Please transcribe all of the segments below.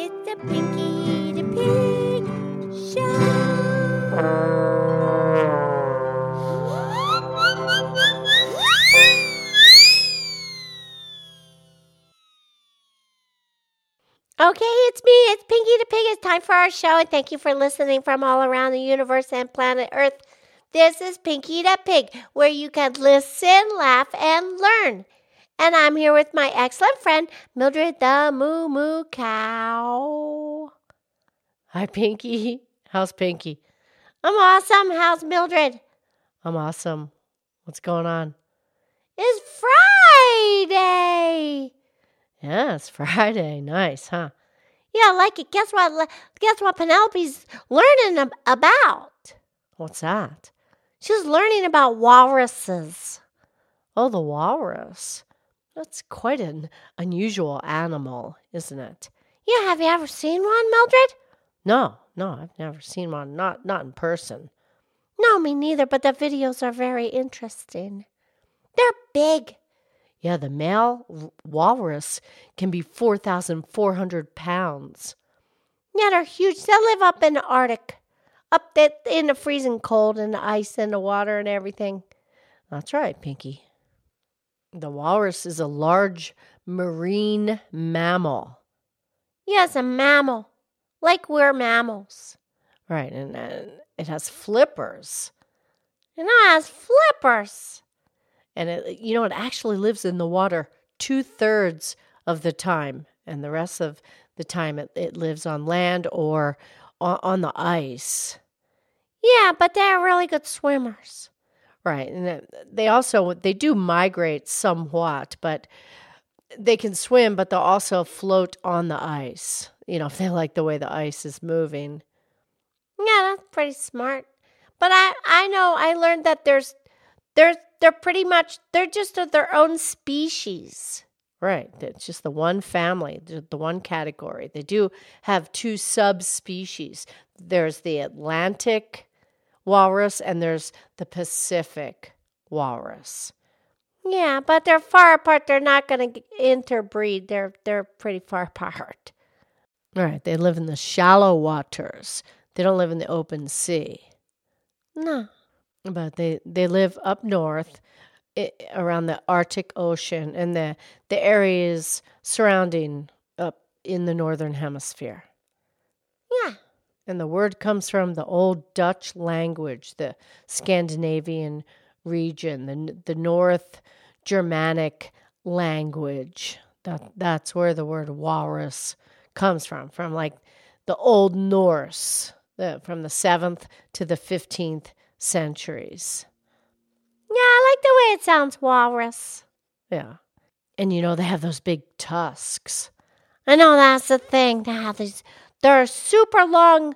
It's a Pinky the Pig show. Okay, it's me. It's Pinky the Pig. It's time for our show, and thank you for listening from all around the universe and planet Earth. This is Pinky the Pig, where you can listen, laugh, and learn. And I'm here with my excellent friend, Mildred the Moo Moo Cow. Hi, Pinky. How's Pinky? I'm awesome. How's Mildred? I'm awesome. What's going on? It's Friday. Yeah, it's Friday. Nice, huh? Yeah, I like it. Guess what Penelope's learning about? What's that? She's learning about walruses. Oh, the walrus. That's quite an unusual animal, isn't it? Yeah, have you ever seen one, Mildred? No, I've never seen one. Not in person. No, me neither, but the videos are very interesting. They're big. Yeah, the male walrus can be 4,400 pounds. Yeah, they're huge. They live up in the Arctic, up in the freezing cold and the ice and the water and everything. That's right, Pinky. The walrus is a large marine mammal. Yes, a mammal. Like we're mammals. Right, and it has flippers. And it actually lives in the water 2/3 of the time. And the rest of the time it lives on land or on the ice. Yeah, but they're really good swimmers. Right, and they do migrate somewhat, but they can swim, but they'll also float on the ice, if they like the way the ice is moving. Yeah, that's pretty smart. But I know, I learned that they're just of their own species. Right, it's just the one family, the one category. They do have two subspecies. There's the Atlantic walrus, and there's the Pacific walrus. Yeah, but they're far apart. They're not going to interbreed. They're pretty far apart. All right, they live in the shallow waters. They don't live in the open sea. No. But they live up north around the Arctic Ocean and the areas surrounding up in the northern hemisphere. Yeah. And the word comes from the old Dutch language, the Scandinavian region, the North Germanic language. That's where the word walrus comes from like the Old Norse, from the 7th to the 15th centuries. Yeah, I like the way it sounds, walrus. Yeah. And they have those big tusks. I know, that's the thing. They have these... They're super long,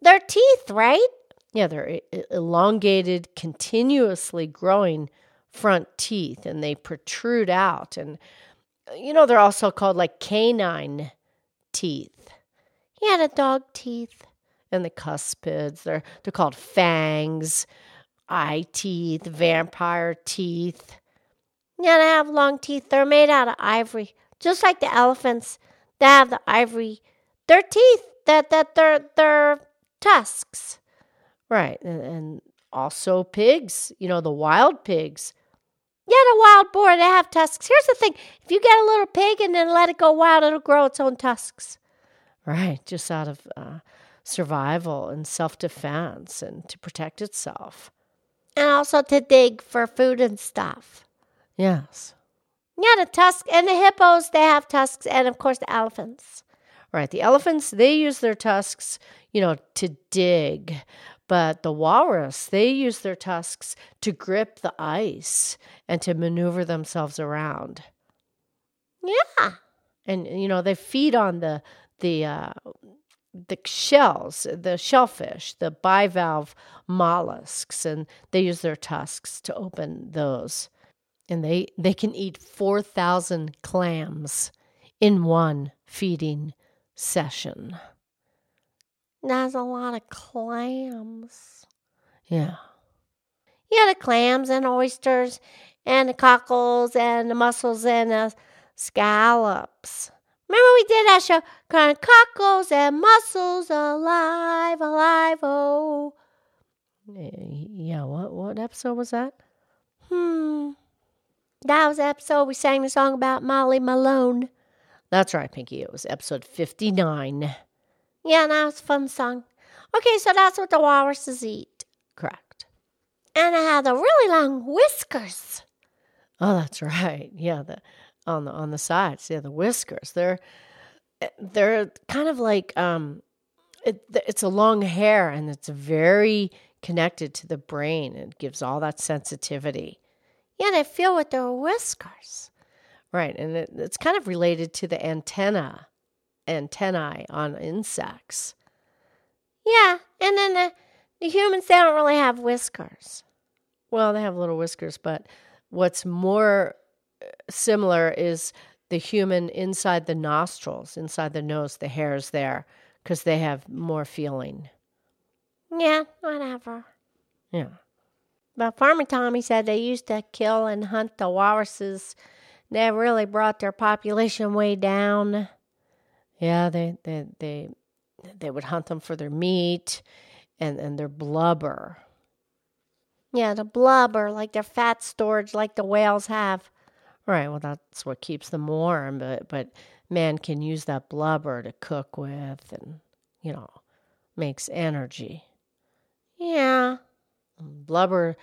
their teeth, right? Yeah, they're elongated, continuously growing front teeth, and they protrude out. And, they're also called like canine teeth. Yeah, the dog teeth. And the cuspids, they're called fangs, eye teeth, vampire teeth. Yeah, they have long teeth. They're made out of ivory, just like the elephants. They have the ivory. Their teeth, their tusks. Right, and also pigs, the wild pigs. Yeah, the wild boar, they have tusks. Here's the thing, if you get a little pig and then let it go wild, it'll grow its own tusks. Right, just out of survival and self-defense and to protect itself. And also to dig for food and stuff. Yes. Yeah, the tusks, and the hippos, they have tusks, and of course the elephants. Right, the elephants, they use their tusks, to dig. But the walrus, they use their tusks to grip the ice and to maneuver themselves around. Yeah. And, they feed on the shells, the shellfish, the bivalve mollusks, and they use their tusks to open those. And they can eat 4,000 clams in one feeding session. That's a lot of clams. Yeah. Yeah, the clams and oysters and the cockles and the mussels and the scallops. Remember we did that show, cockles and mussels alive, alive, oh. Yeah, what episode was that? That was the episode we sang the song about Molly Malone. That's right, Pinky. It was episode 59. Yeah, that was a fun song. Okay, so that's what the walruses eat. Correct. And it had the really long whiskers. Oh, that's right. Yeah, on the sides. Yeah, the whiskers. They're kind of like it's a long hair, and it's very connected to the brain. It gives all that sensitivity. Yeah, they feel with their whiskers. Right, and it's kind of related to the antennae on insects. Yeah, and then the humans, they don't really have whiskers. Well, they have little whiskers, but what's more similar is the human inside the nostrils, inside the nose, the hair's there, because they have more feeling. Yeah, whatever. Yeah. But Farmer Tommy said they used to kill and hunt the walruses. They really brought their population way down. Yeah, they would hunt them for their meat and their blubber. Yeah, the blubber, like their fat storage, like the whales have. Right, well, that's what keeps them warm, but man can use that blubber to cook with and, makes energy. Yeah. Blubber,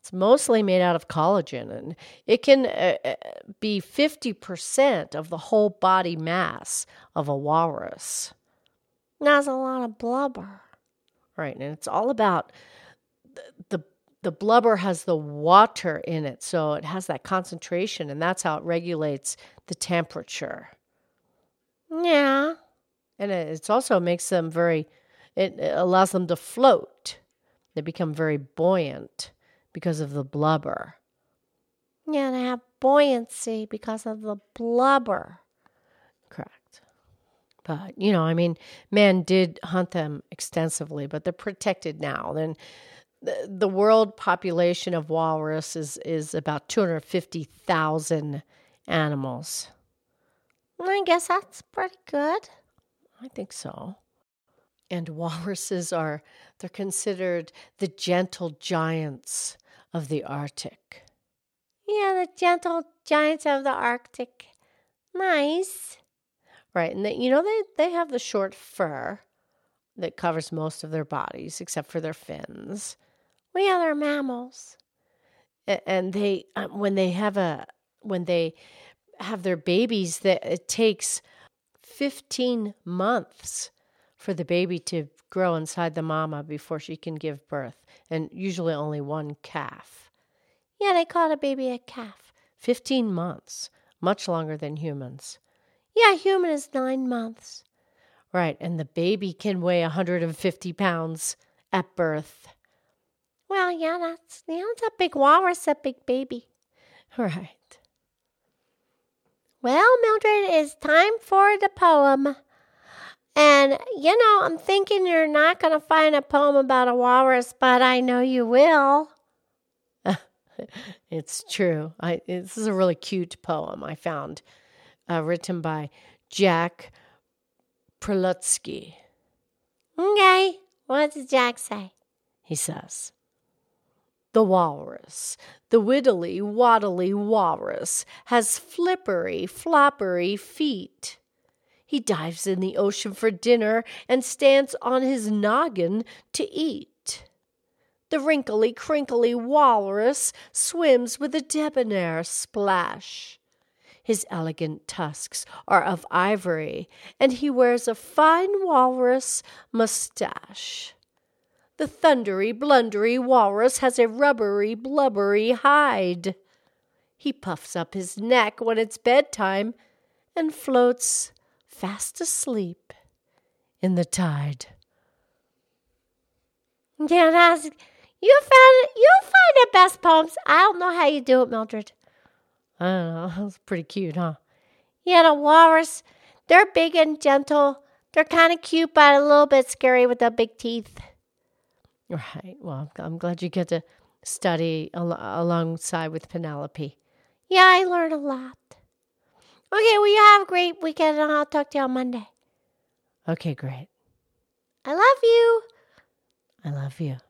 it's mostly made out of collagen, and it can be 50% of the whole body mass of a walrus. That's a lot of blubber. Right, and it's all about the blubber has the water in it, so it has that concentration, and that's how it regulates the temperature. Yeah. And it also makes them it allows them to float. They become very buoyant because of the blubber. Yeah, they have buoyancy because of the blubber. Correct. But, man did hunt them extensively, but they're protected now. And the world population of walrus is about 250,000 animals. I guess that's pretty good. I think so. And walruses they're considered the gentle giants of the Arctic. Yeah, the gentle giants of the Arctic. Nice. Right, and they have the short fur that covers most of their bodies, except for their fins. Well, yeah, they're mammals. And they, when they have their babies, it takes 15 months for the baby to grow inside the mama before she can give birth, and usually only one calf. Yeah, they call a baby a calf. 15 months, much longer than humans. Yeah, a human is 9 months. Right, and the baby can weigh 150 pounds at birth. Well, yeah, that's a big walrus, a big baby. All right. Well, Mildred, it's time for the poem. And, I'm thinking you're not going to find a poem about a walrus, but I know you will. It's true. This is a really cute poem I found, written by Jack Prelutsky. Okay, what does Jack say? He says, "The walrus, the widdly, waddly walrus, has flippery, floppery feet. He dives in the ocean for dinner and stands on his noggin to eat. The wrinkly, crinkly walrus swims with a debonair splash. His elegant tusks are of ivory, and he wears a fine walrus mustache. The thundery, blundery walrus has a rubbery, blubbery hide. He puffs up his neck when it's bedtime and floats fast asleep in the tide." Yeah, you find the best poems. I don't know how you do it, Mildred. I don't know. That's pretty cute, huh? Yeah, the walrus, they're big and gentle. They're kind of cute, but a little bit scary with the big teeth. Right. Well, I'm glad you get to study alongside with Penelope. Yeah, I learned a lot. Okay, well, you have a great weekend, and I'll talk to you on Monday. Okay, great. I love you. I love you.